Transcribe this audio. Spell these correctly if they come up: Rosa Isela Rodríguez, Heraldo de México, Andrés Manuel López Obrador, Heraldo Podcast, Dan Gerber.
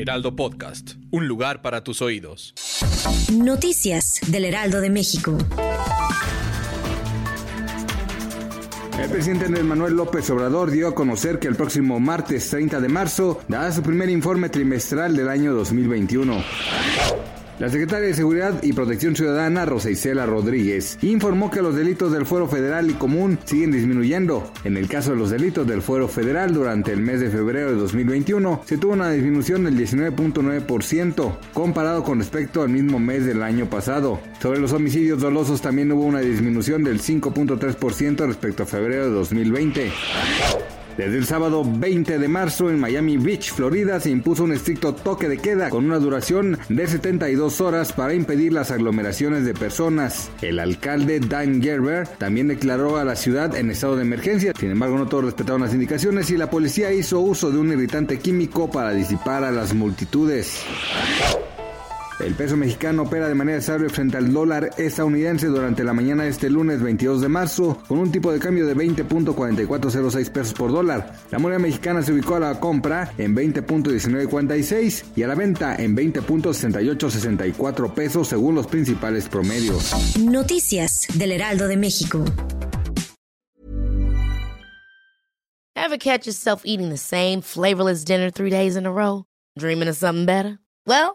Heraldo Podcast, un lugar para tus oídos. Noticias del Heraldo de México. El presidente Andrés Manuel López Obrador dio a conocer que el próximo martes 30 de marzo dará su primer informe trimestral del año 2021. La secretaria de Seguridad y Protección Ciudadana, Rosa Isela Rodríguez, informó que los delitos del fuero federal y común siguen disminuyendo. En el caso de los delitos del fuero federal, durante el mes de febrero de 2021 se tuvo una disminución del 19.9% comparado con respecto al mismo mes del año pasado. Sobre los homicidios dolosos también hubo una disminución del 5.3% respecto a febrero de 2020. Desde el sábado 20 de marzo en Miami Beach, Florida, se impuso un estricto toque de queda con una duración de 72 horas para impedir las aglomeraciones de personas. El alcalde Dan Gerber también declaró a la ciudad en estado de emergencia. Sin embargo, no todos respetaron las indicaciones y la policía hizo uso de un irritante químico para disipar a las multitudes. El peso mexicano opera de manera estable frente al dólar estadounidense durante la mañana de este lunes 22 de marzo, con un tipo de cambio de 20.4406 pesos por dólar. La moneda mexicana se ubicó a la compra en 20.1946 y a la venta en 20.6864 pesos, según los principales promedios. Noticias del Heraldo de México. Ever catch yourself eating the same flavorless dinner 3 days in a row? Dreaming of something better? Well,